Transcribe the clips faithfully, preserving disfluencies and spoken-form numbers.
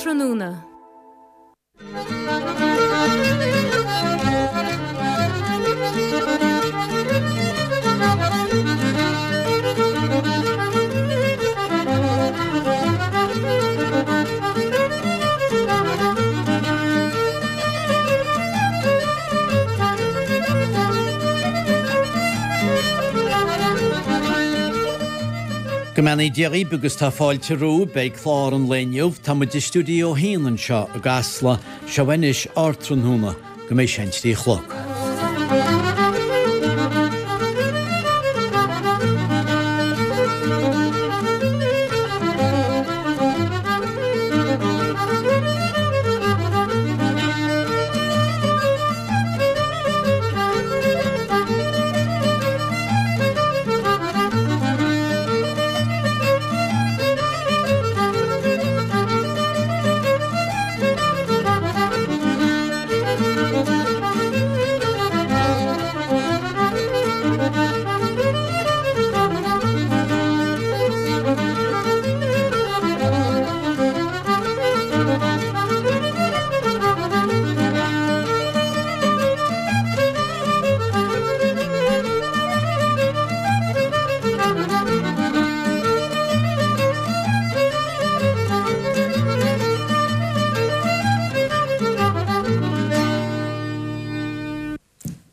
Tranuna. Gymani Dierib agus ta fáil tirú bei chlár an léniuv ta mudi studio hínan seo a gasla sewenis artrunhúna gymis hent di chlog.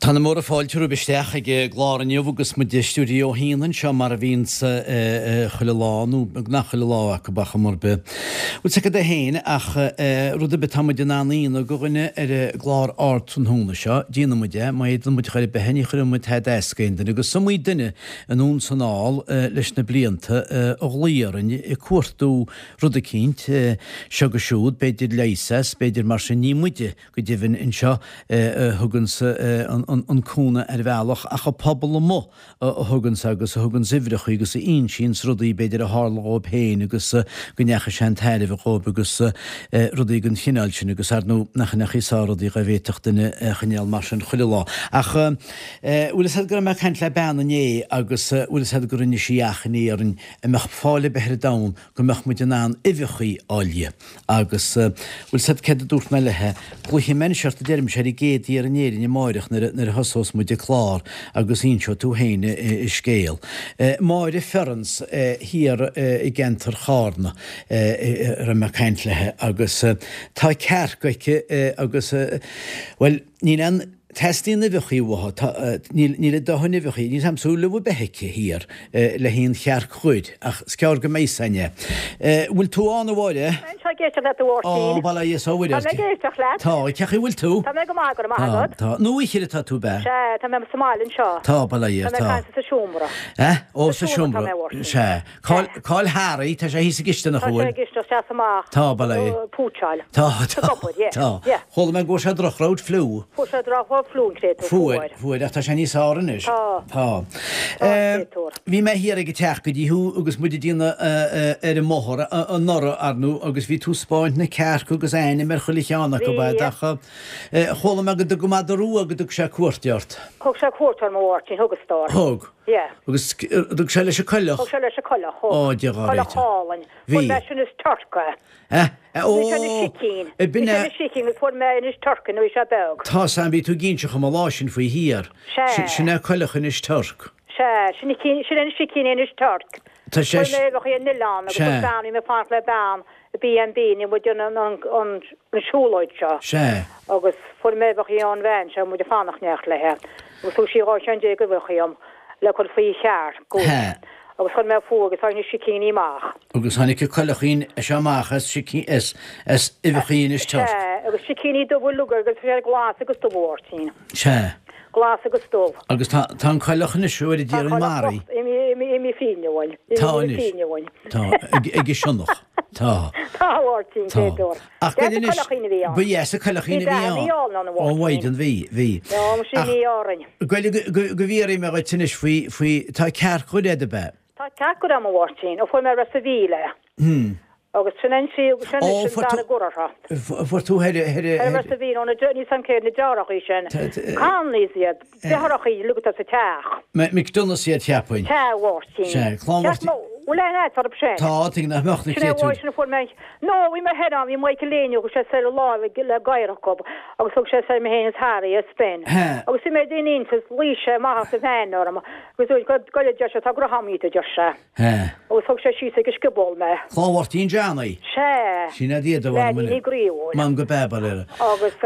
Hanna mór a fáil tirú beisteach ag glár an iomh agus mudi studio hínan seo mar a bhíonn sa chuileáin ag nach chuileá acu bacha mór be. Bhúl sa gada héin ach rud a bit hamuidin an líon a goghaine ar glár artrunhúna seo díana muide ma éadl mudi chuir behenni chuir mudi head eiscain dine agus samúi dine an ún sanál leis na blianta ag líaran i cuartú rud a cínt seo go siúd beidir leisas beidir mar sin ní muide go divin in seo thugann sa an an cúna ar bhealach ach a pobl am mo a thugann sa agus a thugann sifrach agus a ín sin srudaí beidir a hárla góib héin agus gynneach a sian thailif a góib agus rudaí gyn chinál sin agus arnú nach a nachí sá rudaí gavetach dyn a chinál mar sin chulilá. Ach ulas had gara mech hent le bána nie agus ulas had gara nisi iach ni ar yn mech fále beher daun gymach mudin an ifichi álie agus ulas had cedd dŵrt me lehe glwch i menisiart a derm siar i gedi ar neri ni mairach nir hossos mudi chlár agus ín seo tú héine i scéal. Máir i ferrans hir i gentar chárna ar a mechaint lehe agus tá cerc aici agus well nín an testin y fych chi waha, ni'n edohon y fych chi, ni'n samswyl yw behecau hir le hyn llar chwyd, ach sgawr gymaisa ne. Wyl tu o'n y wole? Mae'n sio geisio dda o'r tîn. O, bala i so wyl o'r tîn. Ta me geisio chlad. Ta, i cach i wyl tu? Ta me gymagor yma hagod. Ta, nw i chyr ta tu be? Se, ta me'n Somalin sio. Ta, bala i, ta. Ta me gans y siwmro. E? O, sy siwmro. Se, col Harry, ta se hys i gysdyn y chwyl. Ta, bala i. Pwchal. Ta, ta. Chol me'n gwrs adrochrawd flew. Fúið, fúið, þetta sé nýs árin er. Við með hér ekki tækkið í hú og mútið dýna er móður að norra arnu og við tú spáintna kærk og einu mér xulli hjána kubæð Hólum að guddu gumadur úr og guddu gsa kvortjart Gsa kvortjart með orðin, hugastar Hug? Já Guddu gsa leisa kallach? Gsa leisa kallach, hug Ó, það er rétt Kallach hálun, hún þessin er törka Eh? Ní sé ní síkín, ní sé ní síkín, fór mér ní törk nú í sé bög. Tá sem bí tú gín sé chum a lásin fúi hír, sin é callach ní törk. Se, sin é ní síkín ní törk. Tá sé... Fór mér bach í nilán, agus búr bán í mér pán le bán, B and B ní múdi an sjúlóid sá. Se. Agus fór mér bach í an vein sá múdi fánach neach lehe. Agus fór sí rá sé andé gafachíam, lekul fúi hér, góð. Agus chod mewn ffwrg, ys hynny'n sicin i mach. Agus hynny'n cyllach chi'n eisiau mach, ys ifach chi'n eich tort? Se, agus sicin i dofwyl lwgar, agos eisiau glas agos dofwr ti'n. Se. Glas agos dof. Agos ta'n cyllach yn eisiau wedi diar yn mari? I mi ffyn yw yn. Ta yn eisiau. Ta, egi sianwch. Ta. Ta o'r ti'n teidwr. Ac wedyn eisiau... Cyllach chi'n i fi on. By yes, y cyllach chi'n i fi on. I da, mi on yn o'r ti'n. O, wedyn fi, fi. Tá cacur am bhórtín, ó fór mér rasa bhíle. Agus sinén si, agus sinén sin dána gúrarra. Fór tú hér... Hér rasa bhíle, óna ní sam céir ní dárach í sin. Cán ní siad, dárach í lugat a sa teach. Mic dunna siad teapun? Tea bhórtín. Tea, clán bhórtín. ولا ناتر بشان تعطينا مخلك شنو واش نفول ماش نو وما هنا وما يكليني وش اسال الله ولا غيركم او سوق شاسه مهين صاري اسبان او سمدينين في الصليشه ما حسبان نورما قلت كل الجشه تقراهم يتجشه ها او سوق شي سكش قبول ما خورتين جاني شا شناديه دابا ما مقبابله او بس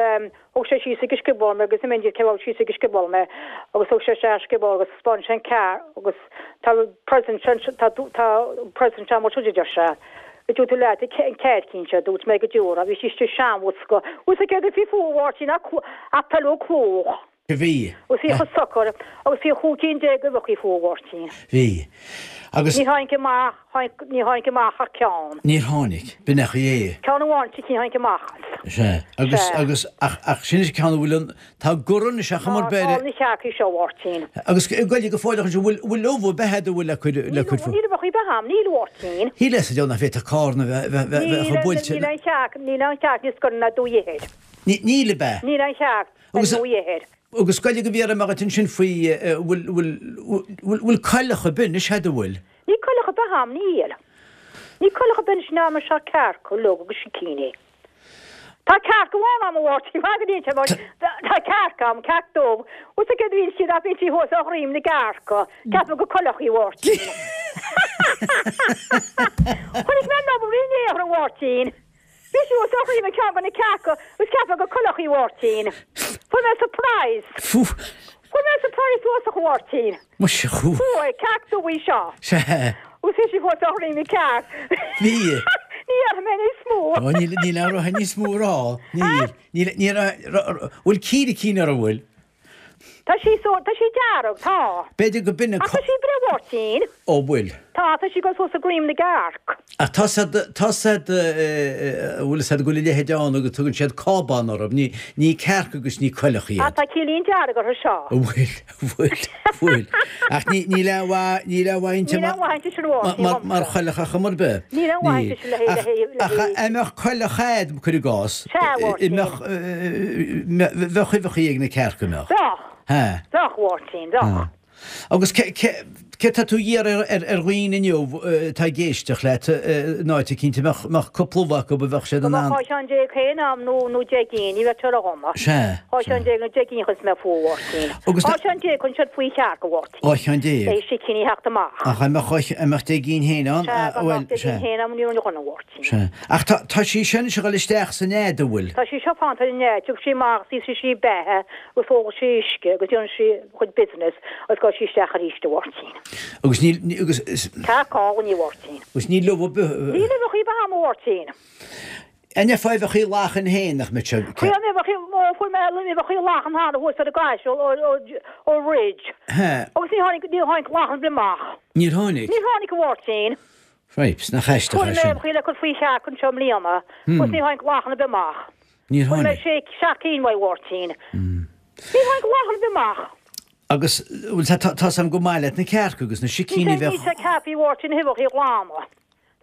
او شي سكش قبول ما قسم ندير كاو شي سكش قبول ما او سوق شاش قبول سبونشن كار او تاو بريزنت تاو تاو بريزنت تاو موجود جشه تولات كاتكينشا دوت ميك جورا باش يشتي شاموتسكو وسكاد في فوارتينا ابلو كور في وفي السكر او في خوكين ديغ وقي فوارتين في اغس نيهانك ما نيهانك ما حكان نيهانك بنخيه كانوا وانتي نيهانك ما شا اغس اغس اخ شنيش كانوا ولن تا غورن شخمر بير نيشاكي شوارتين اغس قال لك فوق الجول ولوفو بهذا ولا كل لا كل نيل وارتين هي لسه جونا في تكارن وخبولت نيل شاك نيل شاك يسكننا دويهد نيل با نيل شاك دويهد وقص قال لي غير ما غتنشن في وال وال والكل خبن اش هذا ول نيكل خبهم نيل نيكل خبن شنو مشاكار كلو بشكيني تاكارك وانا مواتي ما قديش باش تاكاركم كاتوب وتقدرين شي دافيتي هو صغريم نكارك كاتوب كل خي وارتين ولكن ما نبغيني غير وارتين بيشي هو صغريم كابن كاكو وكاتوب كل خي وارتين فما سبرايز فما سبرايز هو صغرتين مش خو هو كاتوب ويشا وسيشي هو صغريم كاك ليه نير من اسمه نيل نيل روح اسمه را نيل نيل نيل والكيري كينا رول تشي سو تشي جارو تا بدي قبلنا تشي برا وارتين أول تا تشي قصو سقيم نجارك أتصد تصد ولا تقول لي هدانا وتقول شد كابان ربني ني كارك قص ني كل خير أتكلين جارك رشا أول أول أول أخني نيلا و نيلا وين تما نيلا وين تشروات ما ما رخل خا خمر به نيلا وين تشله هي هي أنا كل خاد بكل قاس مخ مخ مخ يجني كارك مخ ها ذاك وارتين ذاك أقص ك ك كتطوير الرغين اليوم تجيش تخلت نايتك أنت مخ مخ كبلوك وبفخشنا ما خاشان جيك هنا نو نو جيكين يبقى تراهم شا خاشان جيك نو جيكين خصنا فوارتين خاشان جيك كنشر في شارك وارتين خاشان جيك إيش كني هقت ما أخا ما خاش مختاجين هنا أول شا هنا منيون يقولون وارتين شا أخ ت تشيشان شغلش تأخس ناد أول تشيشان فانت ناد شوف شيء ما خصيش شيء باه وفوق شيء شك قلت ينشي خد بيزنس أتقول شيء شاخريش توارتين وش نيل وش كاكوني وارتين وش نيل لو بب نيل بخي بهم وارتين أنا فايف بخي لاخن هين نخمة شو كي أنا بخي ما فول ما لمي بخي لاخن هذا هو صدقاش أو أو أو ريج ها وش نيل هونيك نيل هونيك لاخن بالماخ نيل هونيك نيل هونيك وارتين فايبس نخشت خشين كل بخي لكل في شاك كن شو مليما وش نيل هونيك لاخن بالماخ نيل هونيك ولا شيء شاكين ما وارتين نيل هونيك لاخن بالماخ أقص ولت تاسم جمالتنا كارك قصنا شكيني في كافي وارتين هبوق يقامه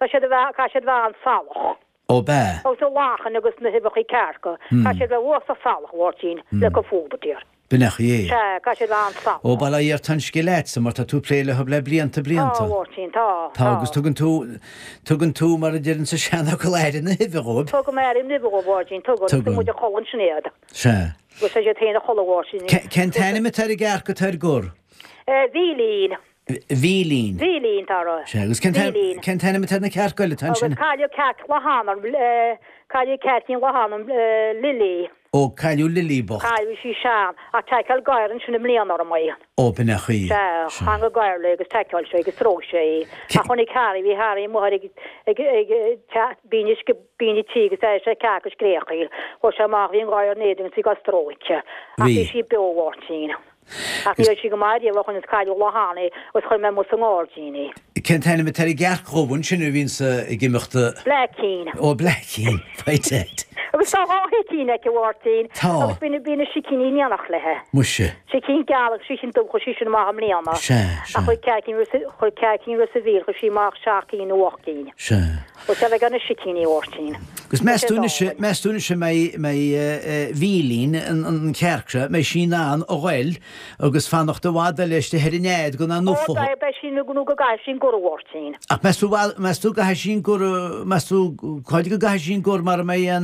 تشد ذا كاشد ذا عن صالح أو با أو صلاح نقصنا هبوق كارك كاشد ذا وصل صالح وارتين لكفوق بدير بنخيه شا كاشد ذا عن صالح أو بلا يرتن شكلات سمرت تو بلاي له بلا بليانت بليانت تا وارتين تا تا قص تقول تو تقول تو مرجلن سشان أكلادنا هبوق تقول ما يريم هبوق وارتين تقول تموت خالن شنيد شا وسجتين خلواشين. كان تاني مترجع كترجور. فيلين. فيلين. فيلين ترى. شو؟ كان تاني كان تاني مترجع كل تانشين. كاليو كات وهامر كاليو كاتين وهامر ليلي. أو كاليو ليلي بخ. كاليو شي شام. أتاكل غيرن شنو مليان رماي. أو بنخي. شا. هانغ غير ليك تاكل شيء كتروش شيء. أخوني كاري بهاري مهاري كات بينش ك. بيني تيجي تايش كاكش كريقيل وش ما فين غير نيدن تيجا سترويك أكيشي بيوارتين أكيشي كمادي وخنت كايو لهاني وتخيل ما مسمارتيني كنت هني مترجع خوبن شنو بينس جمخت بلاكين أو بلاكين فايتات بس هاكينك وارتين بين بين الشكينين ينخلها مش شكين قالك شيشن تبخشيشن ما عملي أنا أخوي كاكين رس أخوي كاكين رسيل خشي ما شاكين وقين وش هذا كان الشكيني وارتين Because mest unische mest unische my my violin and and kerkse my China and oil. Because fan of the wadelish the herinad gonna no for. Oh, I bet she no gonna go gashin go working. Ah, mest u mest u gashin go mest u kadi go gashin go marmayan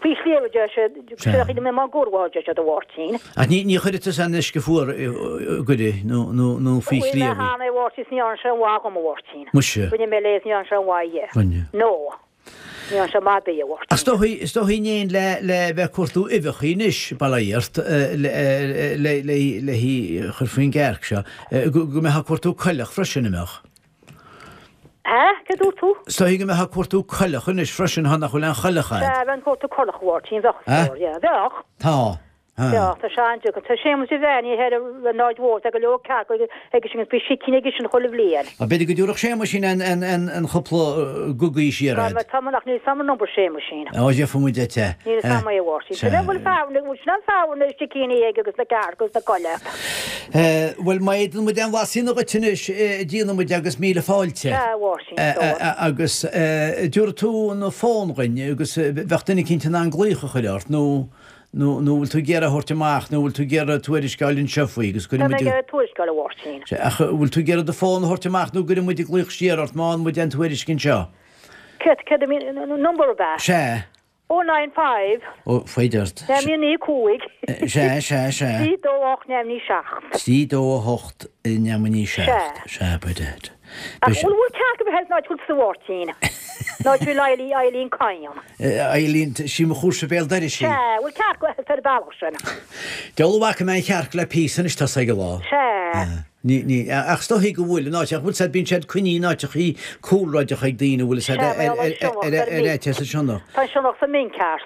Vlieg leer dus je de mama goed wordt je de wordt zien. En niet niet goed te zijn is gevoer goed no no no vlieg leer. We gaan wordt is niet aan zijn waar om wordt zien. Moet je. Kun je me lezen niet aan zijn waar je. No. Ja, så meget bedre ord. Jeg står her, står her igen, lad lad være kort og evighedsnish balajert, lad lad lad her kørfing ærksha. Gå med her kort og kalde frøsene med. Hæ? Hvad du to? Står her med her kort og kalde nish frøsene han har kun kalde han. Ja, han kort og kalde ord, han vær. Ja, vær. Ja. Ja, det er en joke. Det er en musikk der jeg havde noget vårt. Jeg kan lave kærk, og jeg kan synge på skikken, jeg kan synge holde vlier. Og bedre kan du også skæmmesine en en en en kople gugge i skjeret. Ja, men sammen nok nu sammen nogle på skæmmesine. Og jeg formoder det. Nu sammen jeg vårt. Så det vil færre, nu vil snart færre, nu skikken jeg kan synge kærk, og så kolde. Eh, vel mig den med den var sine retnish, de nu med jeg smile falte. Ja, vårt. Agus, du er to en fånring, Agus, hverken ikke en angriger gjort nu. No, no, we'll together hortimach. No, we'll together Twitch Gallen Shuffle. Because couldn't we get Twitch Gallen watching? We'll together the phone hortimach. No, couldn't we get Glitch Sheer or Man with then Twitch can show? Cat, cat, I mean, number of that. Share. Oh, nine five. Oh, fighters. Damn you, Nick Quick. Share, share, share. See, do auch nämlich Schacht. See, do hocht nämlich Schacht. Share, bitte. Ach, we'll talk about not what's the watching. Not you, Eileen, Eileen Kanyam. Eileen, she must have been there, she. Yeah, we'll talk about the balance. The old walk man here, like peace, and it's just like a law. Yeah. Nee, nee. Ach, sto he gewollt. Not you. Would said been said Queenie, not you. Cool, right? You had Dean. Would said. Right, yes, it's on. Pension of the mink cast.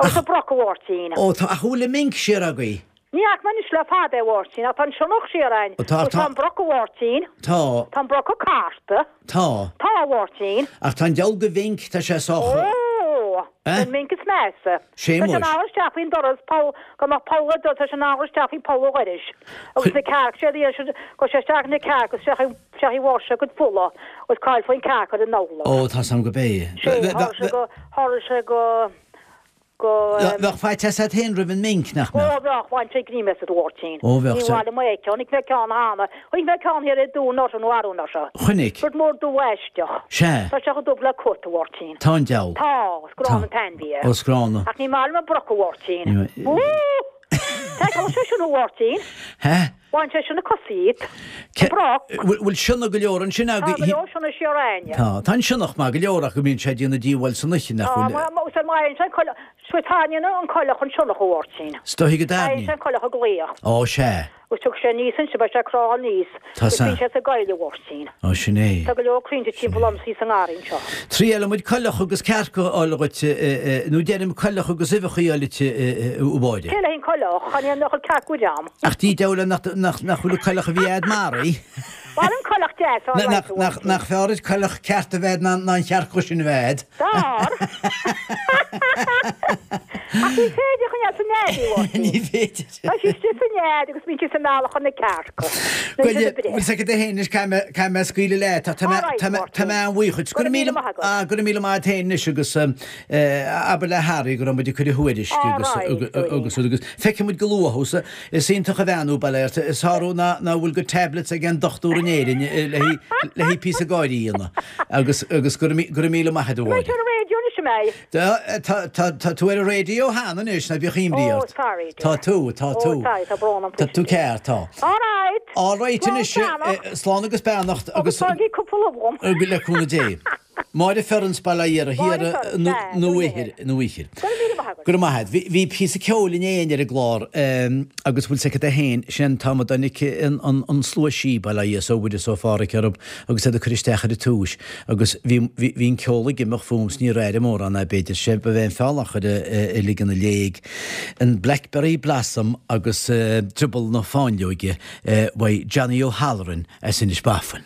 Of the brock watching. Oh, the whole mink shiragui. Yeah, man is la fada watching. A pension of shiran. Tom brock watching. Tom. Tom brock cast. Tá. Tá watching. Ach, tan jolge vink tá sé sá. Oh. Den minket snäse. Schemor. Den har jag på indoras på kommer på då så sen har jag på på redish. Och det kärkar det så går jag stark med kärk och så jag jag har varit så gott fulla och kall för en kärk och det nolla. Oh, ta som går be. Har så går Ja, vad fightas att Henry med minkna? Ja, bra, han fick ni med sig årtin. Ni var det mig kan inte kan han. Och inte kan här det då någon och andra så. Skönik. För mord och väst ja. Schä. För jag då bla kort årtin. Tanjau. Ja, skran tanvier. Och skran. Att ni Malmö brock årtin. Tack om så så årtin. Hä? Vad är det kostigt? Brock. Vill sjunna guljoren sjunna. Ja, jag sjunna sjöranja. Ja, tan sjunna mag guljorak min chadina di Wilson sjunna. Ja, men så mig så kolla. Svetania no kolla kon sjunna årtin. Står hygge där ni. Nej, så kolla guljer. Åh, schä. Och så sjönnis så bara kranis. Det finns ett gulje årtin. Åh, sjönne. Så guljer kring till på långs scenario så. Tre eller med kolla hugges karko allgott nu genom kolla hugges överhjälit obade. Kolla hin kolla, kan jag nog karko jam. Artida eller natt نخ نخلو کل خویاد ماری. ولی کل اختیار. نخ نخ نخ فارج کل کارت واد نان نان شرکشین واد. دار. اخی فیدی خونیات نیادی وقتی. نیفیدی. اخی شیفی نیادی کس میشه سنال خونه کارکو. کلی مسکت هینش کم کم مسکیل لات تم تم تمام ویخت. گرمیل آ گرمیل مات هینش گس قبل هاری گرم بدی کلی هودش گس گس گس فکر میکنم هوس سین تقدانو بالایت صارو نا نا ولگ تابلت اگن دختر نیلی لهی لهی پیس گارینا. گس گس گرمی گرمیل مات هدوار. Da ta ta ta to er radio han nu så vi skimdiert. Ta to ta to. Ta to care ta. All right. All right nu slånga spärnacht och så gick kopplor. Vill jag kunna ge. Måde förrensballare här nu nu här nu här. Gud mahad vi vi pisse kolen igen är det klar. Ehm August vill säkert hen sen ta med Nick en en en slushi ballayer så vid så far karb och så det kristach det tusch. August vi vi vi en kolig med forms ni räder morgon när bättre själv vem faller det ligger leg en blackberry blossom August triple no found you ge by Johnny O'Halloran as in Spaffen.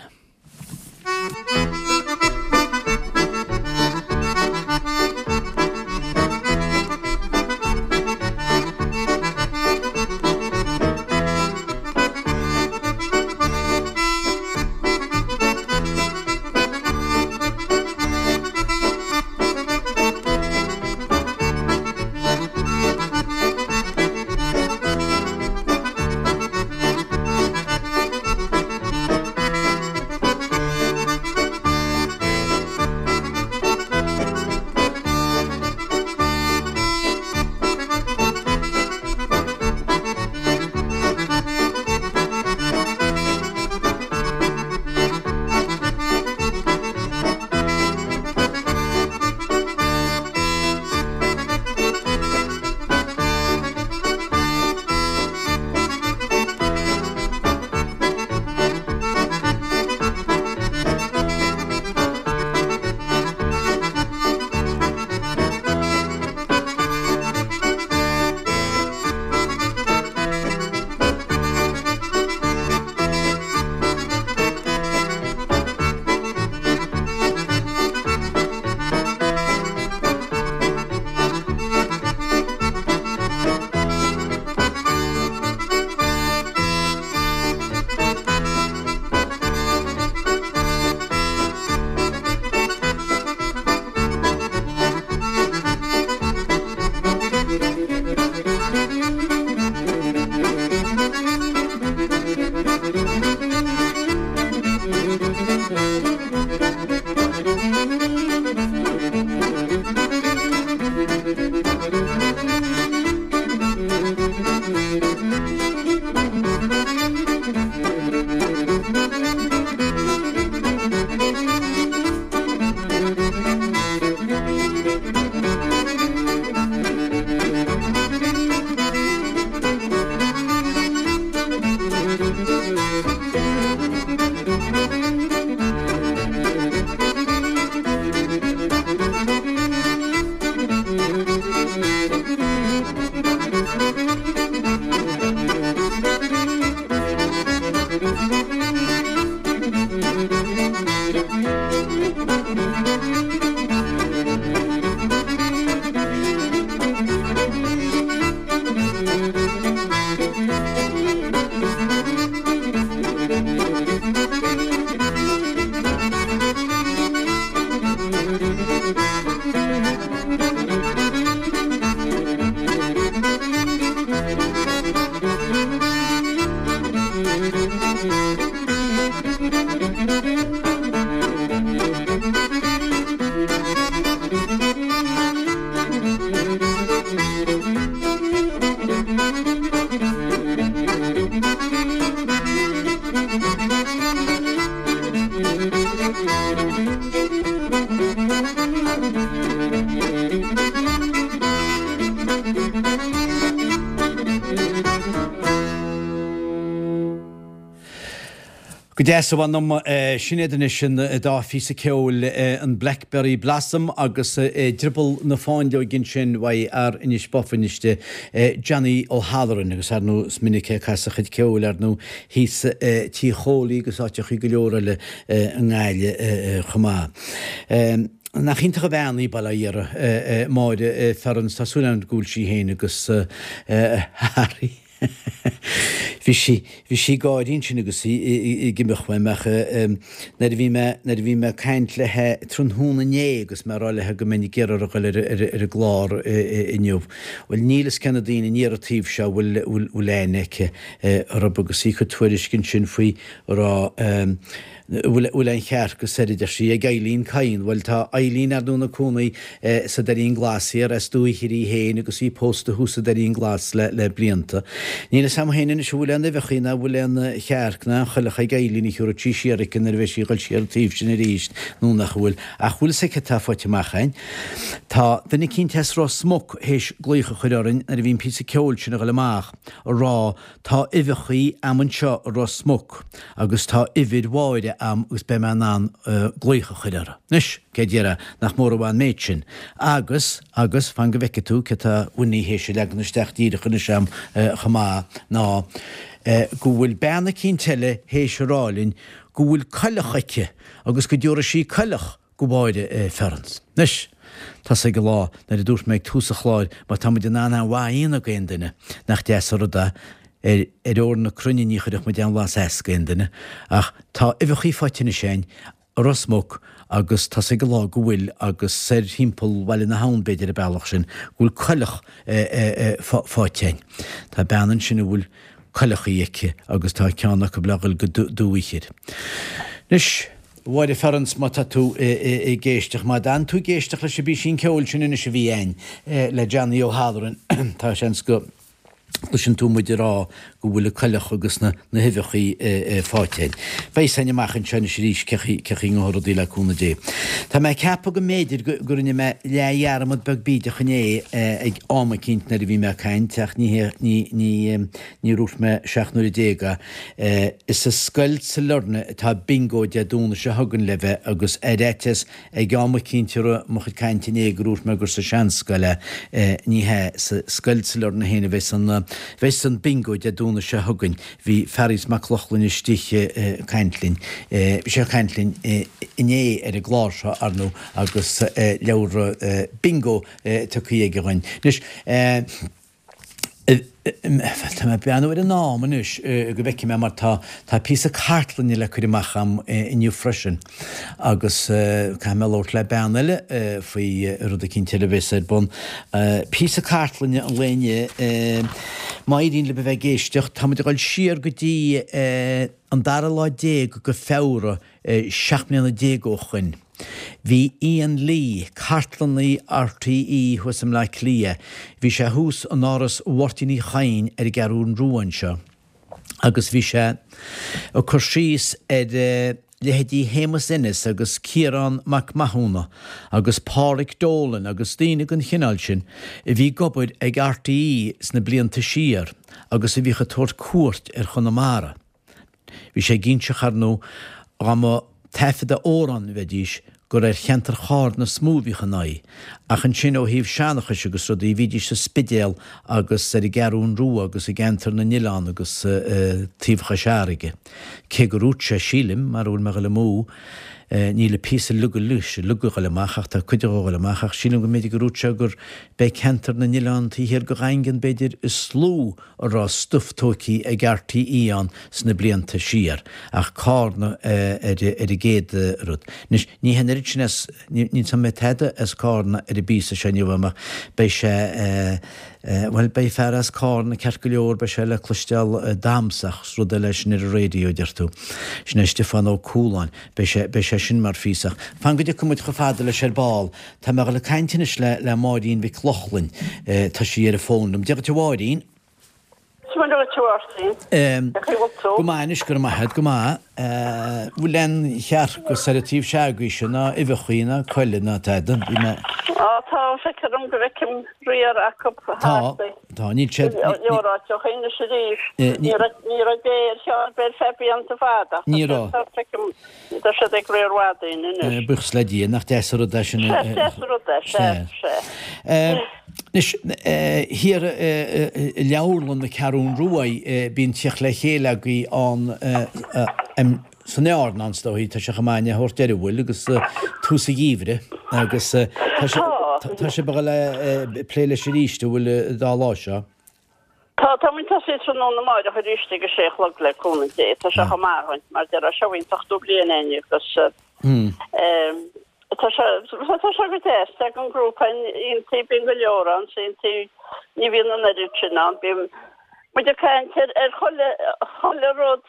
Yes, one of the Shinedish in the Dafis and Blackberry Blossom, August a triple Nafondio Ginchin, why are in his puffinist Johnny O'Halloran, who's had no Sminike Cassahid Keuler, no his Tiholi, such a Higulor Nile Homa. Nach hintere Bernie Balayer, Maud Ferrens Tassuland Gulchi Henigus Harry. Vishi vishi gaidin chinigusi gimachwe mach nervima nervima kindle ha trunhun niegus marale ha gmenikera reglar inov wel Niels Kennedy in narrative show wel ulanek rabugusi khutwerish kinchin fi ra ولن يحرك سرد الشيء قايلين كاين والتا قايلين أردونا كوني سدرين غلاسير أستوي هري هاي نقصي بوست هو سدرين غلاس لا لا بلينتا نيل سامحين نشولان دفخينا ولن يحركنا خل خي قايلين يخرجي شيرك نرويشي قل شير تيف شنريش نون أخول أخول سكتة فاتما خين تا ذنكين تسرى سموك هش قليخ خلارن نروين بيس كول شنغل ماخ را تا إفخي أمنشا را سموك أغسطا إفيد وايد am us bemanan gleiche gedar nish kedira nach morwan mädchen agus agus fange wecke tu keta unni heshelag nish tachdir khnisham khama na gul bernekin telle heshralin gul kalkhake agus kedira shi kalkh gubaide ferns nish tasegla na durs meg tusakhlad ma tamidana wa ina kendene nach der sorda Er er orna krönin ich rech mit an las eskendene ach ta evchi fatin schein rosmok agus tasegla gwil agus ser himpel wel in the hound beder balachin gul kalch fatin ta banan shine wul kalch yek agus ta kana kablagel duwichir nish Why the Ferns Matatu a geister madan two geister bishin kolchen in shvien la Johnny O'Halloran tashensko Lushin to Mudira, who will a Kalahogusna, Nehevi Fortin. Face any mach and Chinese Rish Kaking or de la Cuna de. Tamakapog made it Gurnima Yarmud Bugby, the Hone, Omakin, Nervima Kain, Techni, Ni Nirutma Shachnuridega, is a skull to learn at her bingo, Jadun Shahogan Leve, August Eretes, a Gomakin to Mohikantin, Grutma Gursashanskala, Niha, skull to learn Henevis Western bingo jadona shahogan vi Faris McLaughlin stich kindlin she kindlin in a glass arno agus laura bingo to kiegerin nish Fatma piano with a name nish gubeki me marta ta piece of cartlin ila kurimacham in you freshen agus camelo tlabanel fi rudikin televised bon piece of cartlin lenye maidin lebevage tamadral sheer gudi and darla de gufeura shakmina de gochen Vi Ian Lee, Cartlanly R T E, who is some like Leah, Vishahus Honoris Wartini Hain, Edgarun Ruansha, Agus Visha, a Kurshis Ed Lehdi Hemus Ennis, Agus Kieran McMahon, Agus Parik Dolan, Agustine Gunhinalchen, Vi Gobud Eg R T E, Sneblian Tashir, Agus Vichator Court, Erhonomara, Vishagin Chaharno, Rama. Taffe the oran vedish, gur er chanter hard na smoothie genai. Ach an chino hev shanachas agus rod e vidish a spidel agus erigarun ru agus eganter na nilan agus tiv chasharige. Kegurutcha shilim, marul magalamu, nil a piece of lugalush, lugalamachach, ta kudirogalamachach, shilung medigurutcha gur bekanter na nilan to hear gurangan bedir a slew or a stuff toki egarti eon sneblianta sheer. Ach carna erigade rud. Nish, ni hen richness, ni some metada as carna eribisa shanyavama, besha. Well, by Faras Corn, Carculior, Bashella, Clustel, Damsach, Rodelesh near radio, Dirtu, Snestefano Coulon, Besheshin Marfisa, Fangudikumut Fadelish Ball, Tamarla Cantinish La Mordin Viclochlin, Tashier Phone, Dirtuardin. Gumanish Gurmahad Guma, Wulan Yarko Sedative Shagishana, Ivachina, Colina Tadan. Tá feicear um grande rear a copa tá tá nisso é niro já ainda cheio niro niro de já perfeitamente fada niro tá feicear tá cheio de crueldade né bursladia na terça rotação terça rotação Nish here Leurland the Carun Ruai been Chechlachelagi on um Sneard non story to Shahmania Horteri Willigus to Sigivre, I guess Tashabala play Lashirish to Will Dalosha. Tommy Tassis on the Mother Hadish Sheikh looked like Community, Tashahamaran, Mother showing Tahtublian and you because Tasha vitesse, second group, and in keeping the Lorans, in the Nivian and Richard, with the canter, a holler road,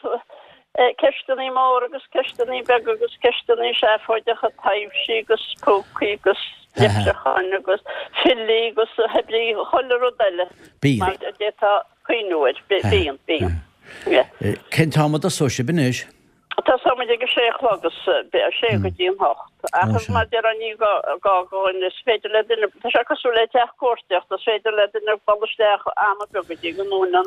a Kestani Morgus, Kestani Begus, Kestani Shaford, the Hatai, Shigus, Pokigus, Jepsahanagus, Philigus, Hebri, Holler Rodella, Bean, Queenwood, Bean, Bean. Can Tom of the social binish? Tá só me diga cheio logo a cheio que tinha hoje a madeira niga gago no feito lá dentro já que sou lá ter corte tá feito lá dentro vamos ter a madeira que digo não não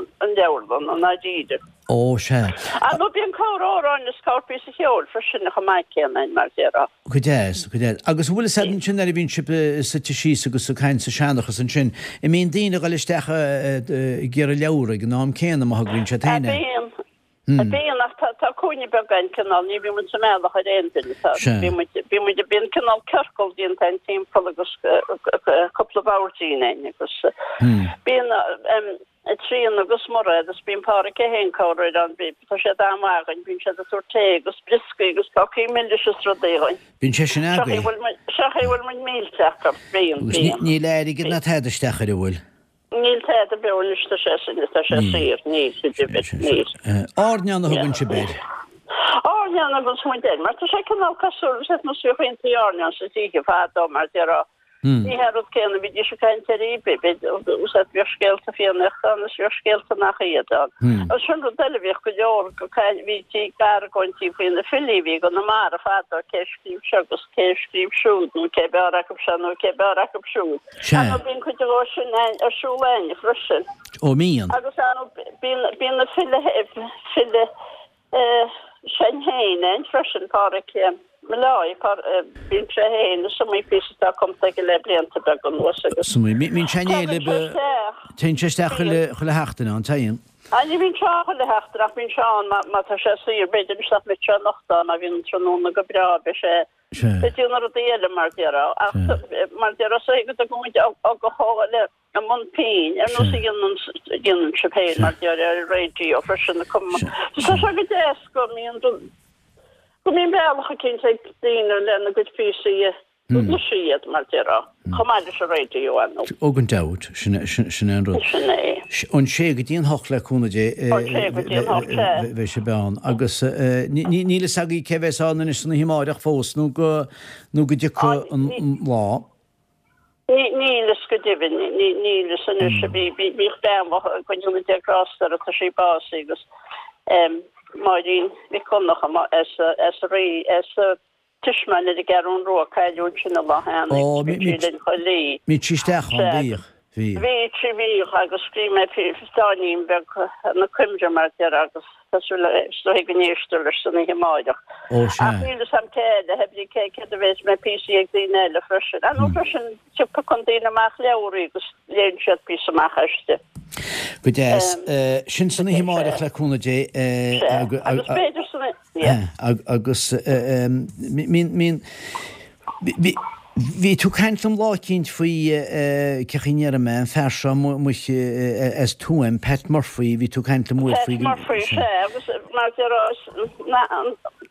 não na dida oh já a não tem coro no scout piece que old for shin que mais que na madeira good yes good yes agus will said in chinali bin chip setishi so kind so shanda so chin I mean dina galista gir laura gnam kan ma green chatena I being after Takuni Bergen canal, you women to mail the end in the beam with the bin canal circle the intent team for a couple of hours in it was being um a tree in the Gusmora, the spin park and covered on be Pashadama and Pincha the Sorte, Gusprisky, Gustoki, Milicious Rodeo. Pincheshan, he will make meal after being. You lady did not have the stacker will. Níl tæt að bjóða nýstu sessin, þetta sessir, nýstu djubit, nýstu. Orðnjan að hugun tjubir? Orðnjan að hugun tjubir, maður það sé ekki ná kassur, sett maður sér hinn til orðnjan sem tíkir fæta og maður þér að Ni här åt kan vi ju kan inte ripet och så att vi skällt för en nästan så jag skällt när jag då. Och sen då det vi kunde göra kan vi kikar konti för en flivi och namara fatta käskriv sjös käskriv sjut och kebara kupshan och kebara kupshu. Han bin kunde rosen och sjulen frusen. Och men. Alltså han bin bin fille fille eh Shanghai frusen parken. Malai par bin Shanghai som I precis har kommit till Lebrente Bergenås. Som I min Shanghai lebe Tinchester khle khle harten antagen. Alltså min Shanghai harten att min Shanghai man tar sig syr bättre bestämt med Shanghai när vi inte någon går bra beskä. Det är när det gäller markera att markera så inte kommer inte att ha eller en monpin eller någon genom genom Japan markera radio försen kommer. Så så det är skommen Min väl har kring sig din och den gud fysiga utlushet martera. Kommer det så rätt ju ändå. Och inte ut. Sen sen ändå. Och skäg din hackla kunde det. Och skäg din hackla. Vilka barn. Agus ni ni läsagi kevesan är sån himara fås nog nog det la. Ni ni läskade vi ni ni läsande vi vi vi barn var kunde inte across där att se på sig. Ehm Martin, vi kom nog om att Tishman är det gärna råkar ju inte alla henne. Åh, mitt sista är det. Vi vi har skrivit på förståning när kommer det att det skulle stå I gnistler så ni hemma. Att ni samtidigt har det keket vet med P C din eller försen. Alltså försen så på container machla och rygs länchat pissa machaste. But yes, since ni hemma det skulle kunna ge August min min Vi tog hand om lagen för Karinera men färsa mot S two M Pat Murphy vi tog hand om Pat Murphy macerosh në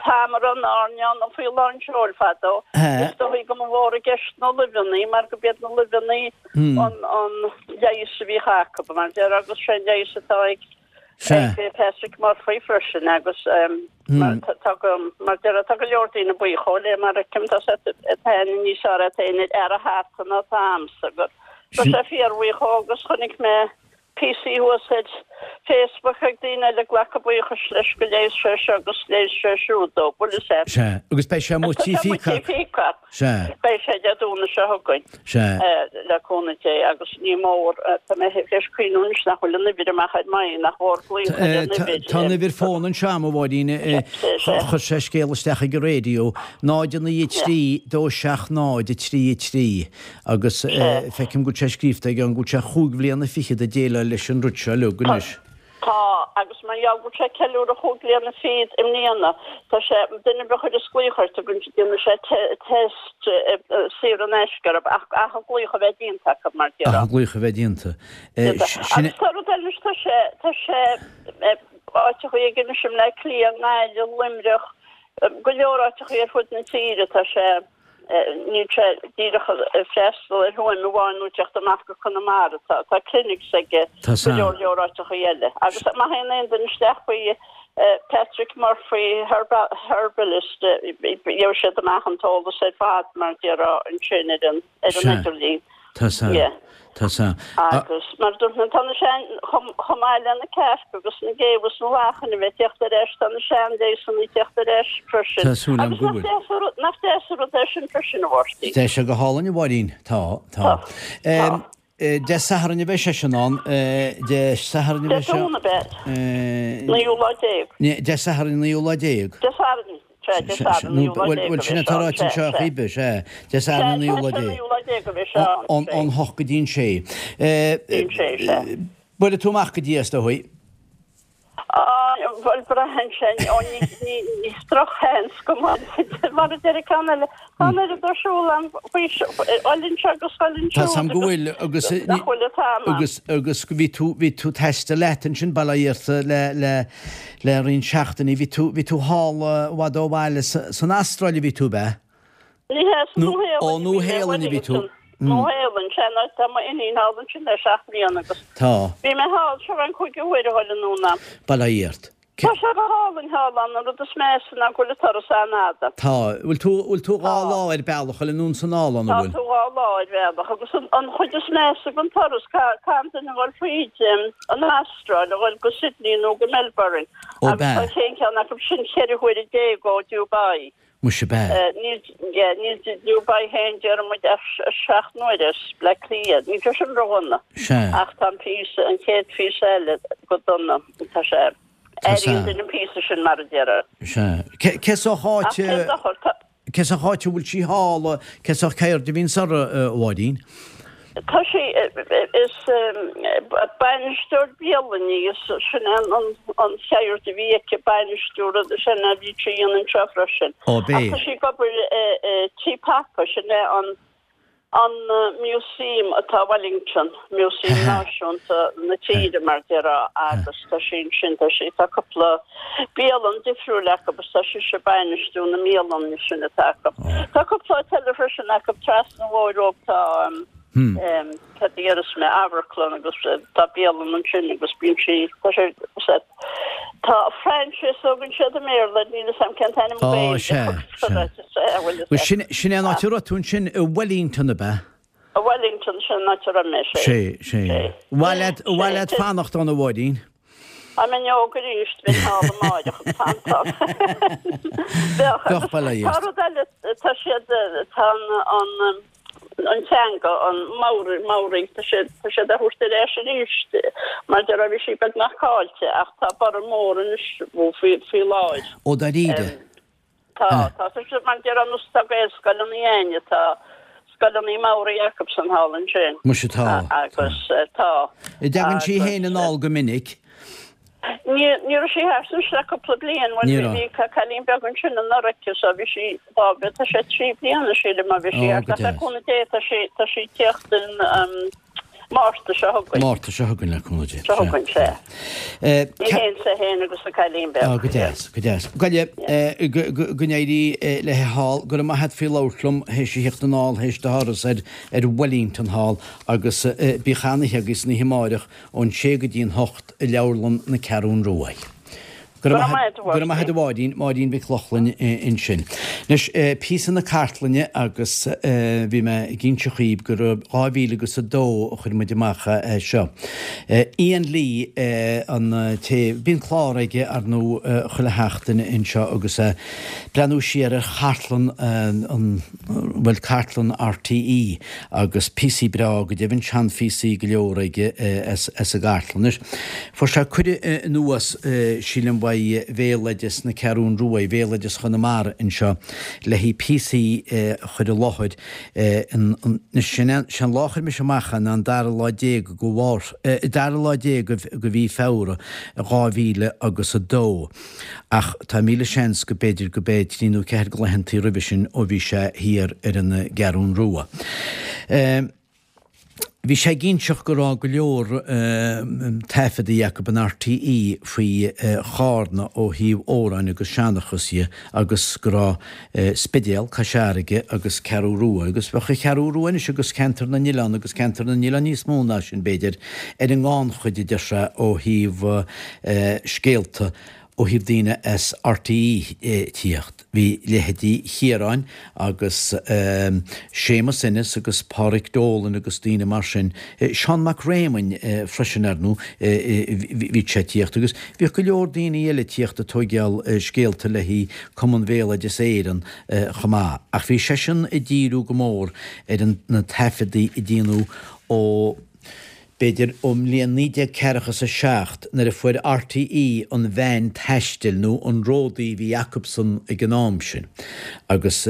tamrën, arnjën, në fillon qërë fato. Ishtë të hikë më vorë kështë në lëvëni, marë këpjet në lëvëni, onë gjajishë vihakë, për macerë, agës shënë gjajishë të hajkë. Shë? Pesik marë fëj frëshën, agës macerë të këllorti në bëjkhole, marë këmë të shetë e të heni një shërë e të heni erë hatë në thamësë. Për shëfirë vihakës kënik me... P C was at Facebook again and the clock of your slash glaze slash or slash shoot up with the set. Sure. Because Pesha Motifica. Pesha Jadun Shahokin. Sure. The Conate Agus Nimor at the Mehikish Queen Unshahul and the Vidama had mine a horse. Tonivir phone and Shamo Wadin Hosheskel Stachig Radio. Nod in the H D, Do Shach Nod, it's the H D. Agus Fekim Guchescrift, a young Guchahugli and the Fiki, the Jailer. Lischen Rutscher logisch. Ja, agus man jag går check hela och hugger den feed imnena. Så jag den brukar det skulle jag så kunde det med test ser den äskar upp. Jag har gott jag vet inte tack men jag har gott jag vet inte. Eh sen så då det så så att jag gick in som en klient när jag lämnar går att jag får den tid att jag nu tjänar fräst eller hon nu var nu tjänar man ska kunna märka så så klinik säger så gör jag rätt och gäller. Alltså man har inte en stark på Patrick Murphy herbalist jag skulle man han tog och sa vad man gör en tjänaren eller någonting. Tassa. Ja. Tassa. Alltså man då han sen kom alla cash för så ge oss nu lagen vet jag det resten sen det som inte jag det försen. Tassa hon Google. Nästa så rotation försen varste. Det ska hålla ni vadin ta ta. Ehm det sahar ni vet sjön det sahar ni vet. Nej oladig. Nej det sahar ni oladig. Det sahar ni وال والشنترات شاقي بش ها جسارنا نيولدي on on هقدين شيء بده توماك دي استوي والبراهن شن أني نسترخان كمان ما بدي كمان كمان الدشولان فيش ألين شغل ألين شغل تسمع قول أقص أقص أقص بتو بتو تحت لاتنشن بلايرت لا لا لا رين شختني بتو بتو هال وادو بالس سناستر اللي بتو به نو أو نو هيل اللي بتو No, Helen, can I tell my any knowledge in the Shafrianus? Ta. Be my house, Sharon could you wait on the Nuna? Balayert. Kashaba Holland, Holland, and the smash and I could tell us another. Ta, will two will two all law at Balhol and Nuns and all on the one. Two all law at Balhol, and could the smash of Antaros can't and all free Jim, and Astra, and all go Sydney and Oga Melbourne. Oh, I think I'm not sure where the day go to buy. Mushaba. Ni ja ni du bei hänger mit schach neues blackiert. Ni schon ronna. Acht am Fisch und ket Fischel gotonna. Das ist ein Fischchen Margera. Ja. Keso hat Keso hat will chi hall Keso kair divin sar wadin. Tashi is bein stört bielni is schönen und und sehr die weke bein stört schöner die chinen chafraschen tashi couple cheap fashion on on museum at Wellington museum nation the cheater martera artist tashi tashi a couple bielon die früher aber tashi bein stört und mielen schöne tag a couple television a couple trust no road to ehm att göra som är överklonad och tapialen och chili och spinchi och så att ta franchise och inte mer led ni som kan ta en bit så att shin natura tunchin Wellington ba Wellington shin natura mesh she she walad walad fanachton wadin I mean jag åker just med halva magen fantastiskt. Tack för det. Har du det så skedde han on on tango on mauri mauri to shed to shed the horse there she reached man there we ship at nakalt after bara morgonen och för låg och där ide ta ta så så man där nu ska jag ska den igen ta ska den i Mauri Jakobsen hallen sen måste ta ta det kan ju hända någon gumminik Ni ni röstar här så ska problemen vad vi kallar björnchen när räcker så vi ska ta bättre skit bli annars eller man vill se att det kan inte ta skit ta skit till en Mórta se thugainn. Mórta se thugainn le cúnaide. Se thugainn sé. Ní hén sa hén agus a cailín bheith. Ah, gudéis, gudéis. Gaile, gunéirí le hall, gura ma had fi lautlum, heis i hicht an all, heis da haras ar Wellington Hall, agus bíchanich agus ní himáirach on segudín hocht leurlum na carún ruai. Gwyrra ma had y wadyn, wadyn fi clochlyn yn sy'n. Nes, pys yn y cartlyn agos fi ma gyn sy'n chyb gwyrra gofil agos y do ochr ma dymach a sio. Ian Lee, fi'n clor ag arnw chwile hachtyn yn sio agos a blanw sy'n yr cartlyn, wel cartlyn R T E agos pys i braog ydy fi'n sian fys i gylio'r ag as y cartlyn. Fwrs a cwyrra nhwas sy'n ymwneud by Veladis na Carún Ruai, Veladis Chonamar in Shaw, Lehi P C Hodalahod, and Shanlahod Mishamachan and Darla Dig Gowar, Darla Dig Gavi Faura, Ravile Augustado, Ach Tamil Shansk Bedir Gubet, Nino Kerglahanti Rivishin, Ovisha here in the Carún Rua. Vi sé gínseach go rá go leor taifead a Jacob an R T E faoi chárna ó híomh óráin agus seanachas agus go rá spidéal caisarige agus Carún Rua agus bhecha Carún Rua is agus cantar na Nílan agus cantar na Nílan níos móna sin beidir ar an gán chuide deise ó híomh scéalta ó híomh daoine as R T E tíocht. Vi lehedi hieran agus Seamus Innes agus Pádraig Dolan agus Dina Marsin Sean McRaymond freisin arnú vi tíocht agus vi goor daoine eile tíocht a tógeal scéalta le hí Commonwealth éan chomá ach vi sé sin i ddíú go mór ar na taifedaí i ddíanú ó Beidir om Leonida Kerchas a Schacht, nere fuir R T E on Van Tastel nu on Rodi V. Jacobson economischen. Agus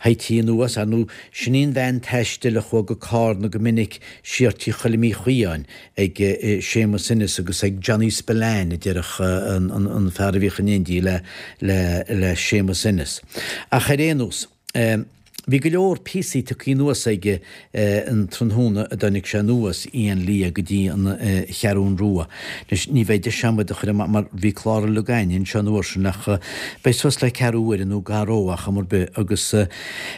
Haiti nuas anu Shinin Van Tastel a Hugo Karn Gominic, Shirti Chalimichian, eg Seamus Innes agus eg Johnny Spillane, derach on Farvich in Indi la Seamus Innes. Acherenus. Vi gilor pisi tuki nuas ege an trunhona adonig se nuas Ian Lee ag di an Carún Rua. Nes ni veid e siamad achir am ar vi clara lugain in se nuas nach beiswas le carúir an o garo ach amur be agus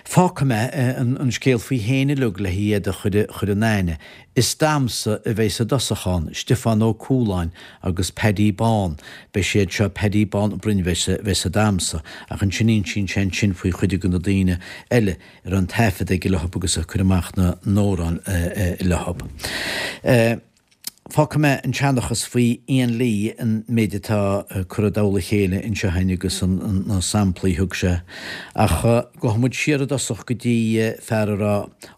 fáca me an sgeil fwy hene lug le hi ed achir an aine. Istamsa y feis y dosachan, Stefan O'Coolan agus Paddy Bón, beis eid sio Paddy Bón bryn feis y damsa, ac yn sy'n un sy'n sy'n sy'n fwy chwydig yn o dyn ele, yr ond hefyd ag i lohob agos y cwrymach na noran i lohob. Fáca me yn sianachas fwy Ian Lee yn medita cwradawl y chele yn sio hain agos yn sampli hwgse, ac gohmwyd siar y dosach gyda fferr o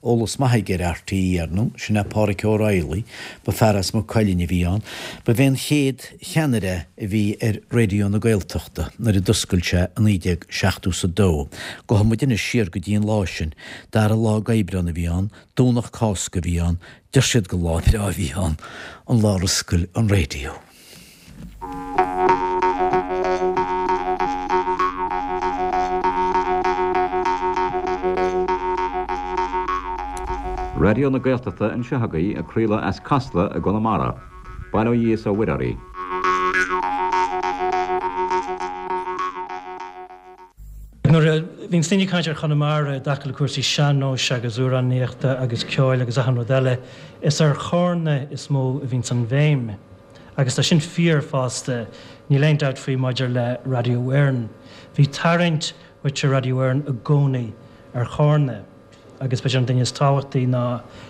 Olus Mahaiger R T E arnw, sy'n aporig o'r aili, ba fferras mae coelyn i fi on, ba fe'n lled llanere i fi er radio na gaeltachta, na'r dysgwyl se yn eidiag seachdws o do. Gohmwyd yn y siar gyda yn lawsyn, dar y law gaibran i fi on, dwnach cosg i fi on, Dyrsyd gylod i fi hon, on lawr ysgwyl on radio. Radio na gaeltachta yn siahagau y creula as casla y golamara. Bain o ies o wirari. Fi'n syni cael eich chanymar dachol y cwrs I Sianos ag Azura Neichta ag Ysgioel ag Ahan Rodele ys ar chorne ys mw fi'n sy'n feim ag ys da sy'n ffyr ffast ni le'n dawd fwy moedr le Radio Wern fi tarant wyt Radio Wern y goni ar chorne ag ys beth yn dynias tawachdi na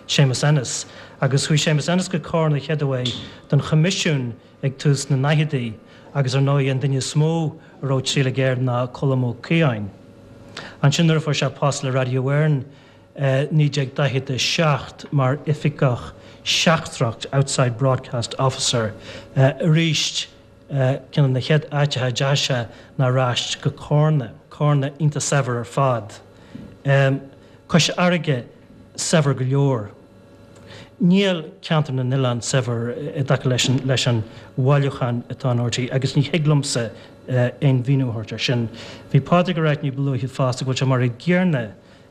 Seamus Innes ag ys hwy Seamus Innes gyda chorne chedawai dyn chymisiwn ag tws na naihidi ag ys ar noi yn dynias mw roed sile gair na Colmo Ciain. And sin nirfa se pasla Radio Wern nídeg dahid a seacht mar ificach seachtracht outside broadcast officer rist cyn na ched aitha jasha na rast go corna corna inta sever ar fad cos arige sever gilor Níl cantar na Nílan sever daca leis an waluchan atán orti agus ní heglumsa ein vinú hortar sin. Bhí pádraig a reit ní blú hi fásta gwaith a mar a gyrna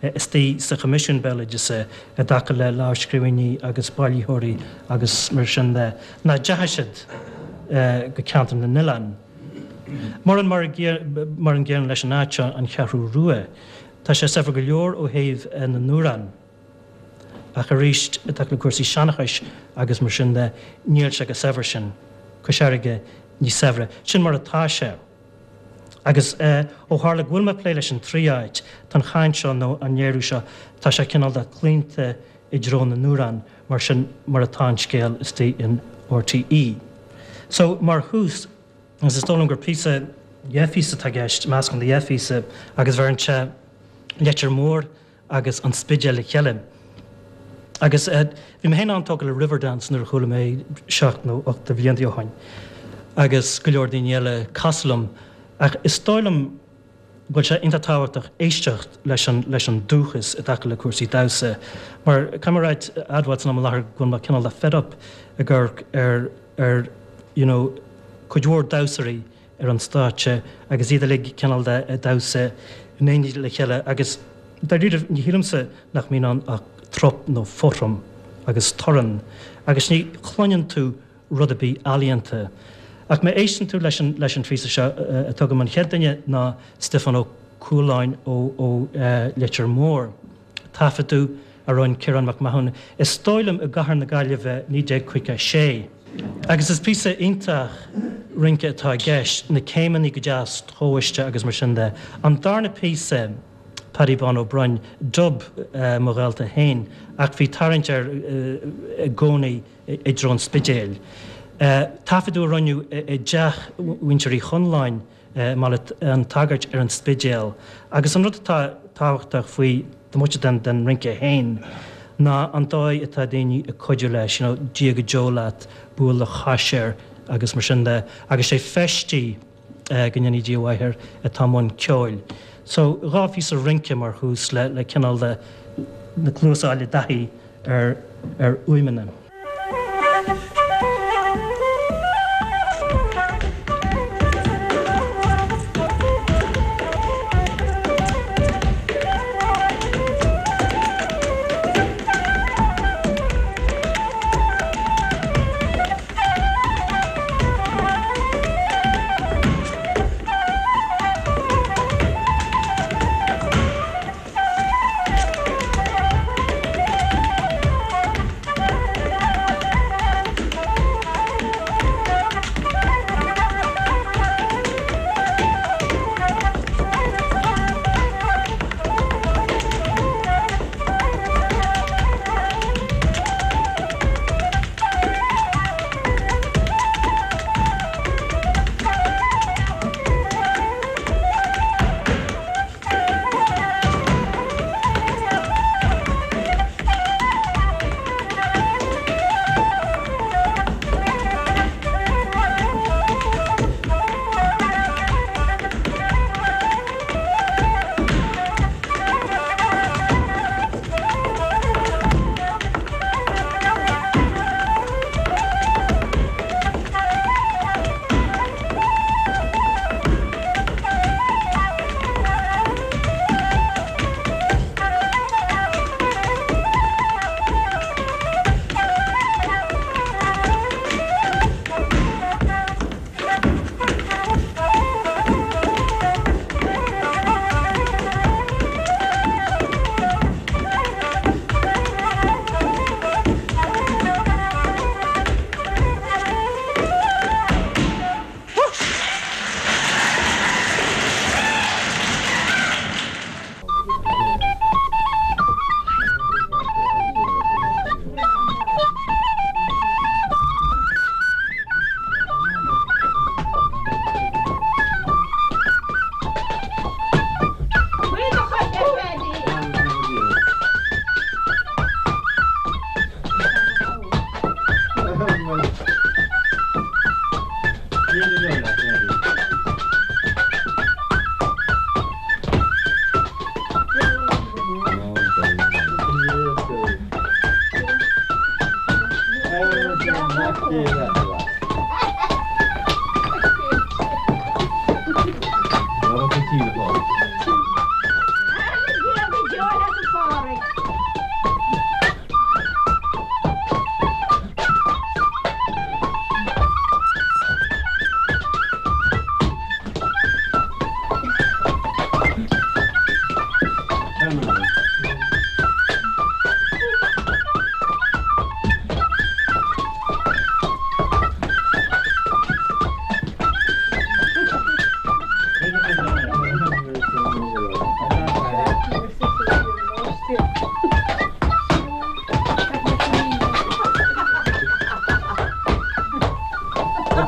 Esti sa commission bela jase adakala laushkriwini agus bali hori agus mershanda na jahashid gachantam na nilan. Moran moran gern leshanacha an charu rue tasha severgilor o have an nuran. Bacharisht adakla kursi shanachash agus mershanda nielshaga severshin kashariga ni sevre chin maratasha. Agus ó Harla Gwilma Playlish and Triage, Tan Hancho no Anierusha, Tasha Kinalda Cleante, Idrona Nuran, Martian Marathon Scale Estate in R T E. So Marhus, as a Stolinger Pisa, Yefisa Tagesh, Mask on the Yefisa, Agus Verncha, Lecher Moore, Agus on Spidgel Yellem. Agus Ed, Vimhenan Toggle River Dance near Hulame, Shakno of the Vientiohan. Agus Gulordiniele Caslum. Ach istoilm gulcha intatawartach eisteach leis an leis an dúchas a dacla cuasaí dósa, mar camaráid adhhaid ná láthair gon má cinál le fed up a gurc ar ar you know cuidhúir dósaí ar an stáitse agus iad lig cinál le dósa néinid le chéile agus dá riad ní hilimsa nach mínan ach trop nó fótram agus toran agus ní chlóineann tú rud a bhí alianta. Ach me éisteann tú leis an leis an tríosa seo atugam an cheadaine ná Stefan Ó Cúlainn ó ó Leithéar Mór. Tafaidú a roinn Ciarán Mac Mahon is stoilm a gcathair na Gaillimh nídéag chuige sé. Agus is píosa iontach ringe atá gceist na céimeanna go deas tóhaiste agus mar sin de. An darna píosa Paddy Bon O'Brien dub mo ghaillte hain ach bhí tarraingt ar gcónaí i dtrón spidéal. Tafidu ronu e jach wincheri honline malet an tagart er an spidgel. Agus an rud ta tachtach fui the much den den rinke hain. Na antoi etadeni a codulas, you know, giagojolat, bula hasher, agus marshanda, agus a festi ganyani giwaher, a tamon kyoil. So rafis a rinke mar who's let like canal the the close ali dahi er er uimenem.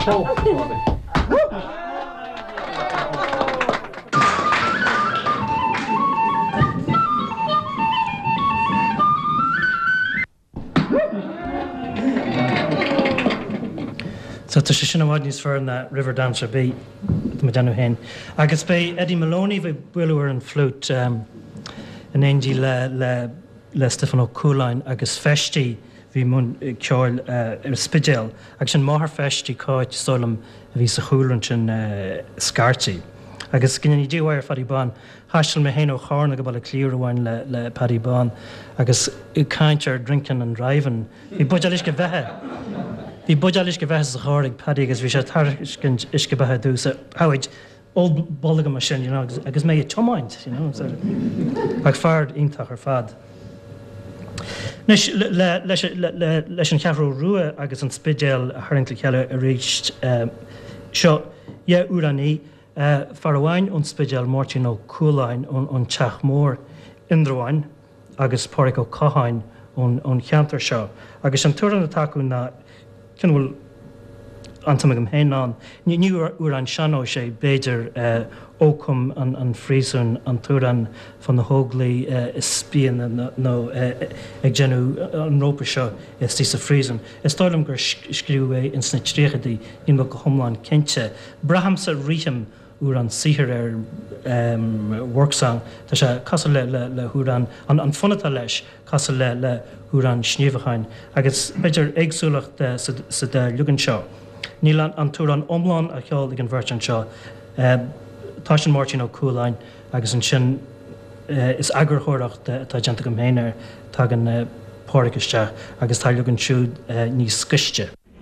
Oh, so to Shishina Wadney's for that River Dancer beat, the Madenu Hen. I could play Eddie Maloney, the Willower and Flute, um, and Angie Le, Le, Le Stefano Kuline, I guess Festi, the Mun Choil, Spidel, Action Mahar Festi, Coit, Solom, Visa Hulunch and Scarti. I guess Guinea D. Wire Fadiban, Hashel Maheno Horn, I got a clear one, Le Padiban, I guess Kancher drinking and driving, the Bujalishka Vehe. The Budjalish Gavas Horig Paddy, as we shall Tarishkin Ishkabaha do so. How it old Bolligan machine, you know, I guess may it mind, you know, so like fired Intach or Fad. Nish Leshen Cavro Rua, I guess, and Spidel, Harrington Keller reached shot Ye Urani, Farawine, and Spidel Martino Kuline, on Chachmore, Indrawine, I guess Porico Kahine, on Cantershaw. I guess I'm turning the taco na. Can will antamagam henan new uran shano she beter okum and and frisun and turan from the hogli spian and no egenu nopisha is this a frisun estolum skriwe in snitchregedi in the homeland kenche brahamsa rihim uran siherer um worksang tasha kasle le huran and and fonatalesh kasle le huran schnevehain I guess better exulacht the the lugenshaw nilan anturan omlan a call the conversion shaw tashin martino kuline I guess shin is agar horach the tajantikum heiner tagen porikisha I guess talugen shud ni skische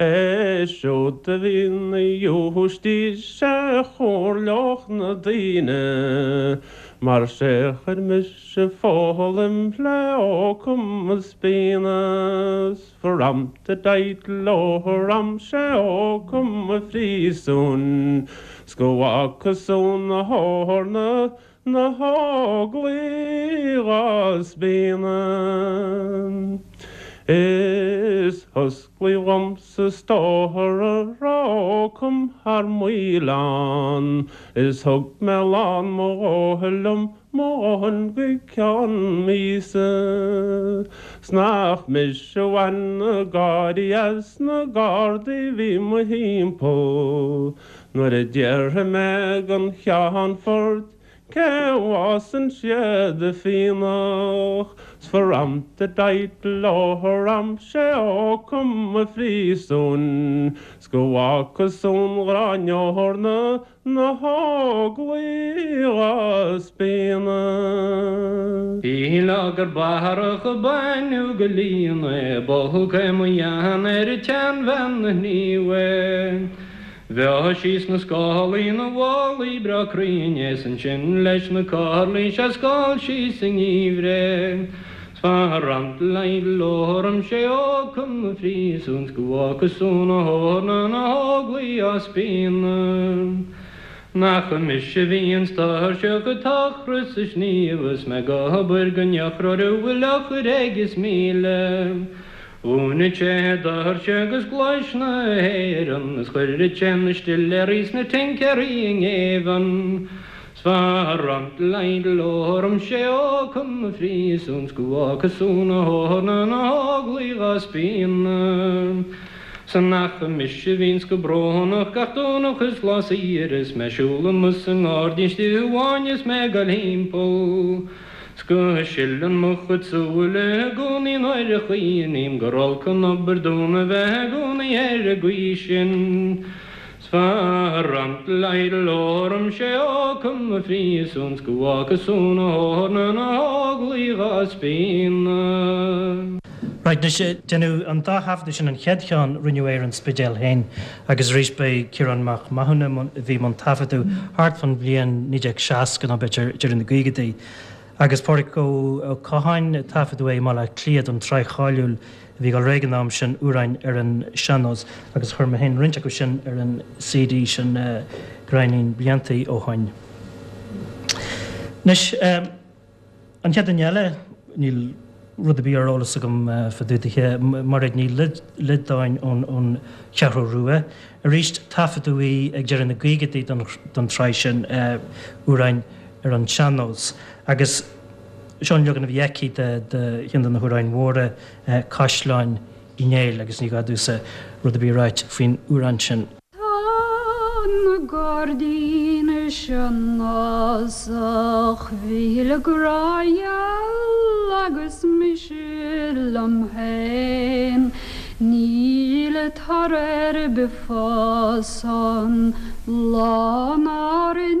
Eshot vin juhushti shechor loch nadine. Mar shecher mishefolem pleokum spinas. Foram te deit loram sheokum frisun. Skoakasun horna na hogli raspinan. Is huskli wamses tohra rokum harmilan. Is hug melan mohelum mohan gikyan misa. Snaf mishuan nagarias nagardi vimahimpo. Noredjere megan hjahanford. Kewasen shede finach, sforamte deitel oram sheokum frisun, skoakusun granjorna na hogliga spina. Ilager baharach banugeline, bohukemujan erkän vänniwe. Vahashis na skali na wali bra krynes and chin lech na karli shaskal shising ivre. Svarant laid loram sheokum frisun skuakasuna horna na hogli aspina. Nachamishevien star shokatachris shnivus megahaburgan yakroru lakuregis mile. Unice darchegus glashna heran, skurrichem stilleris na tinkering even. Svarant leid lorum sheokum frisun, skuakasuna horna na ogliga spina. Sanachamishevinska brohonach kartonochus glasiris, meshulemus and ardis duanis megalimpo. Skushillen muchet sole goni noirchinim gorolkan oberdone vegoni erguishin. Svarant leilorum sheokum frisun skuakasuna hornan ogliga spina. Right, this Denu and that half this and Hedjan Renuer and Spidel Hain, I guess reached by Kieran Mach Mahunum the Montafatu, Hart van Blien Nijek Shask and a bit during the Guigadi. agus portico cahan tafadway mala clead on try halul vigal regnam shin urain erin shanos agus her mahin rinchakushin erin cd shin grinding bianti ohan nish an chadanyale nil rud be all sugum faduthe marid ni lid down on on charo rue reached tafadway agjerin the gigate don don try shin urain erin shanos agus Sean Logan of Yaki, the the Hindan Hurain Wara, Kashlan, Inail, agus Nigadusa, Rudby Right, Fin Uranchan. Tan Gardine Shanasach, Vilgraya, Lagus Michelam Hain, Neil Tarer Befasan, Lanarin.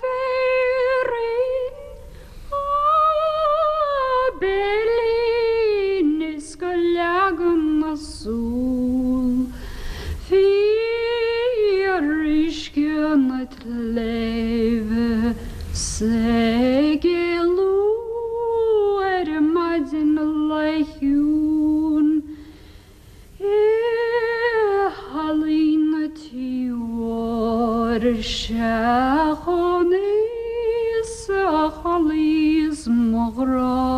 ferin abel Soul, fearish cannot live. Segelu ermadin lahun, eh halin tiwar shachonis achalis magra.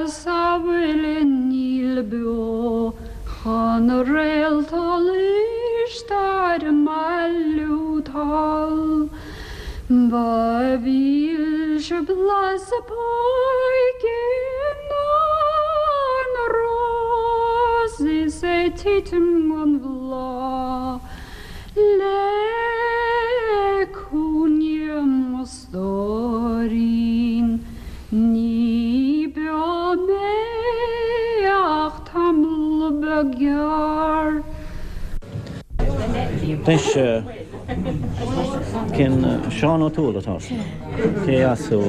Savilin bio honorel talish dar malutal bavil shblas poikin on roses etitim on vla le kunyam mostorin Ni bionne achtaml bagar. This can Sean O'Toole at us. Kiasu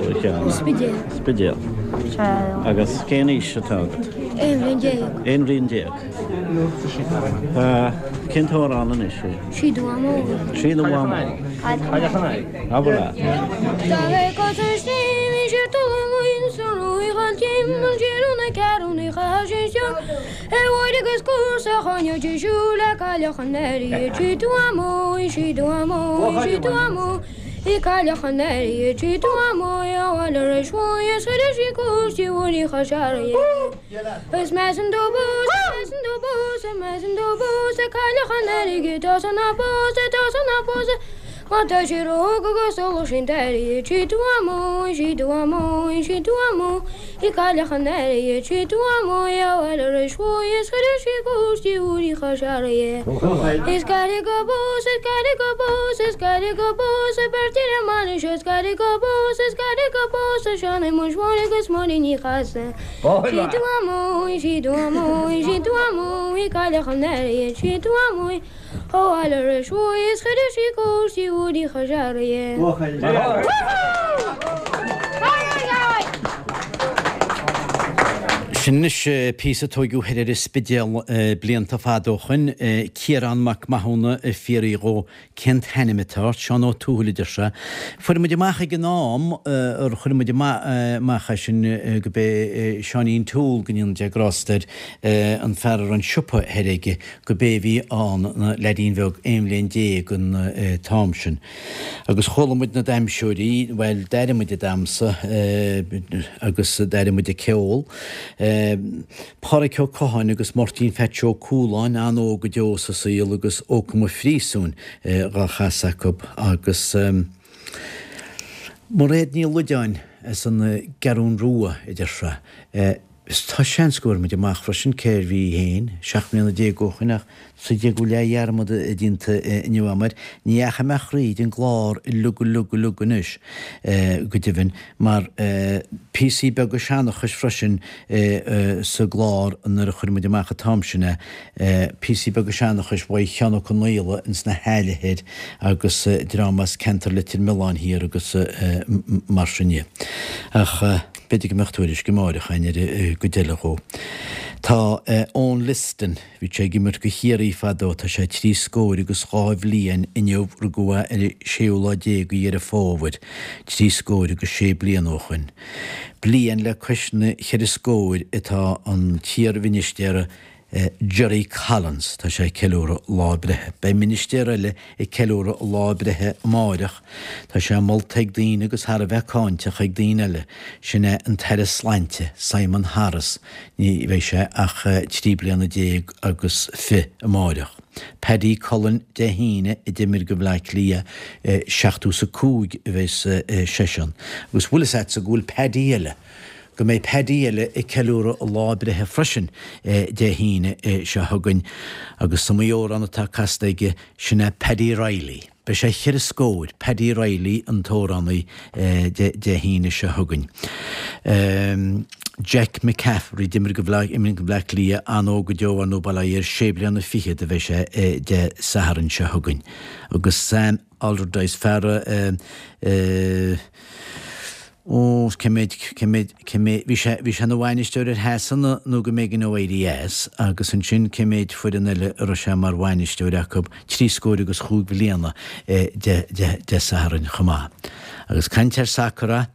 Spidiel. Spidiel. Agus Kenish at all. In Rindiak. Uh, Kintor on an issue. She do a move. She do a move. I don't know. I What does your ogre solo shinter? She do a moon, she do a moon, she do a moon. He called a canary, she do a moya, and a rich boy is good as she goes to Urikashari. He's got a go boss, he's got a go boss, he's got a go boss, a particular money, she's got a go boss, he's got a go boss, a shiny much money this morning he has. She do a moon, she do a moon, she do a moon, he called a canary, she do a moon. Oh, and a rich boy is good as she goes to Woody Khajarian. Shinish piece of Togu headed a spidel bliantafadochin, Kieran McMahon, Firigo, Kent Hanimeter, Sean O'Toole Disha. For Mudimahaganam, or Hurmudima Mahashin Gube, Seanin Tool, Gnin Jagrosted, and Farrer and Shupper headache, Gubevi on Ladinvog, Emlyn Jagun Thompson. I was holding with the dam shuri, well, daddy with the damser, I was daddy with the cowl. Paracó Cohan agus Martin Fetcho Coolán an ógadeo sa síl agus ócam a frísún ra chasacub agus mar éad níl ludeáin san garún rúa idirra. Tá seansgóir mid amach freisin céir bhí héin, seach mil na déagóchanach sa déagú learmada a dínta inniuamar, ní echa meach ríd an glár lugu lugu lugu nus go dibhinn, mar pí sí bega seanach is freisin sa glár anar chuir mid amach a tamsina, pí sí bega seanach is bhai cheanach an leila ins na heilehead agus dramas cantar litir milán hir agus marsinni. Ach, bedig mechtúris gymári chainir Gudilagó. Tá ón listan, bhí sé gimir go hiarí fadó, tá sé trí scóir agus gáibh líon inniuh rúgua ar séúla dégu ar a fáwad, trí scóir agus sé blian óchan. Blian le cwesna chér scóir itá an tíar vinistera Jerry Collins, tá sé celúra lábrethe. Bei ministera le i celúra lábrethe máirach, tá sé molteig dín agus har a bheicánteach ag dín eile, sinna an tere slánte, Simon Harris, ní bheith sé ach tríbliana déag agus fi a máirach. Paddy Colin de híine i dimir go bhlaich lia seachtús a cúg bheith sesion. Agus bhulis at sa gúil Paddy eile, go mé pedíile i ceúra a lábrethe freisin de híine se thugann agus samíorana tá castaige sinna Paddy Riley. Be sé chéir scóid Paddy Riley an tórannaí de híine se thugann. Jack McCaffrey dimir go bhlaich imin go bhlaich lia an ógadeo an óbalai ar séblianna fichiad a bheith sé de saharan se thugann. Agus Sam Allardyce fearra O, bhí sé na bhainisteir ar hesan nó go méid an ó á dé es agus an sin cimméid fuidan eile ar sé mar bhainisteir acu trí scóir agus chúg bliana de saharan chumá. Agus cantar sacra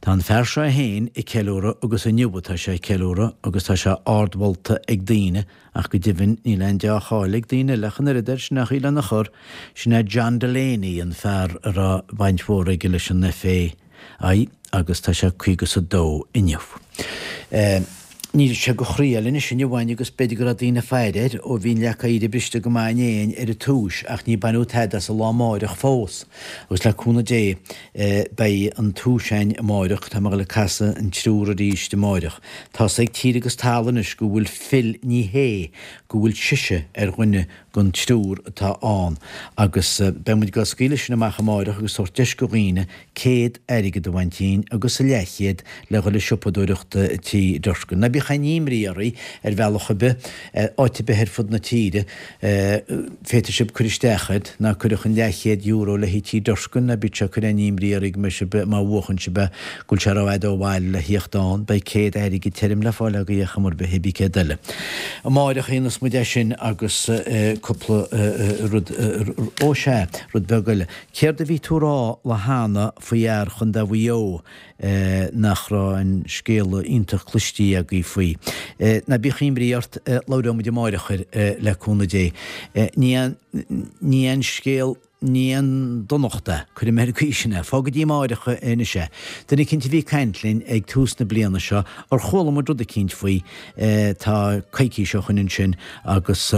tá an fearsá héin i ceúra agus an nniubatá sé ceúra agus tá sé ardbholta ag daine ach go dibhinn ní leon de cháil ag daine lechan ar idir sin nach chuile na chur sinna John Delaney an fear ar bhaintmhóra ag leis an na fé. Ai, agus tá sé cúigus a dó inniuh. Níl sé go chríal in sin bhain agus beidir a dtína féidir ó bhín lecha iad briste go maiin éon ar a túis ach ní banú teidas a lá máireach fós. Agus leúna dé bei an túisein máireach tá mar le casa an trúra ríis de máireach. Tá sé ag tíir agus talannis go bhfuil fil ní hé go bhfuil sise ar ghine gon trúr atá an. Agus bemuid go scuile sinna macha máireach agus sort deis go ghine céad airige do bhaintín agus a lechiad le go le siopadúireachta tí dorcan. Na bí chaníim riarí ar bhealacha be áiti beheir fud na tíide féitisib curisteachad na curachan lechiad euro le hí tí dorcan na bíte curaníim riarig me se be má bhuachan se be gúil se ráid ó bhaile le híochtán bei céad airige terim le fála go iachamar be hebí céad eile. A máireach ínas mu desin agus cúpla rud ó sé rud begaile. Céir da bhí tú rá le hána fahear chun da bhío nach rá an scéla íntach clústí aga faoi. Na bí chimbríart láudám de máirachir leúna dé. Ní an scéal ní an donachta chuir an mericú sinna, fágad í máirecha ina sé. Dana cinnti bhí caintlinn ag túsna bliana seo ar chólam ar rudda cint faoi tá caiicí seo chunin sin agus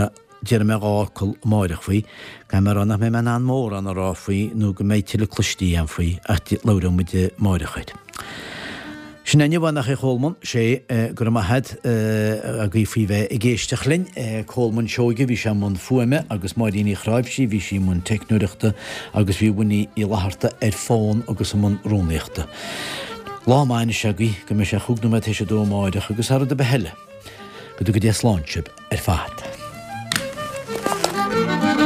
Jeremy Arkel Mordechwi, Cameron and Menan Moore on a Rafi, Nugumatil Clustian Free at Loudon with the Mordechite. Shenaniganachi Holman, she, Gramahad, Agifive, Egestachlin, Coleman Shogi, Vishamon Fueme, Agus Mardini Hrabshi, Vishimun Technurichter, Agus Vibuni Ilaharta, Edfon, Agusamon Runrichter. Lawman Shaggy, Gamisha Hugnumatisha do Mordech, Agusar de Behelle, Gudugias Launchip, Edfat. Thank you.